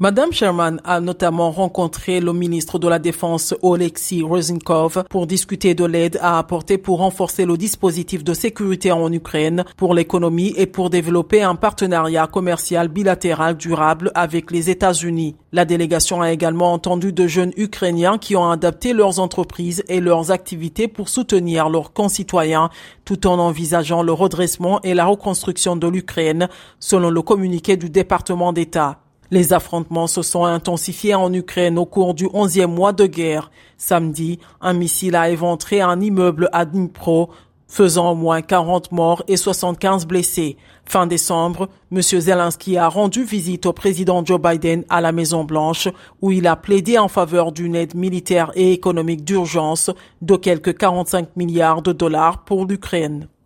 Madame Sherman a notamment rencontré le ministre de la Défense Oleksii Reznikov pour discuter de l'aide à apporter pour renforcer le dispositif de sécurité en Ukraine, pour l'économie et pour développer un partenariat commercial bilatéral durable avec les États-Unis. La délégation a également entendu de jeunes Ukrainiens qui ont adapté leurs entreprises et leurs activités pour soutenir leurs concitoyens, tout en envisageant le redressement et la reconstruction de l'Ukraine, selon le communiqué du département d'État. Les affrontements se sont intensifiés en Ukraine au cours du 11e mois de guerre. Samedi, un missile a éventré un immeuble à Dnipro, faisant au moins 40 morts et 75 blessés. Fin décembre, M. Zelensky a rendu visite au président Joe Biden à la Maison-Blanche, où il a plaidé en faveur d'une aide militaire et économique d'urgence de quelque 45 milliards de dollars pour l'Ukraine.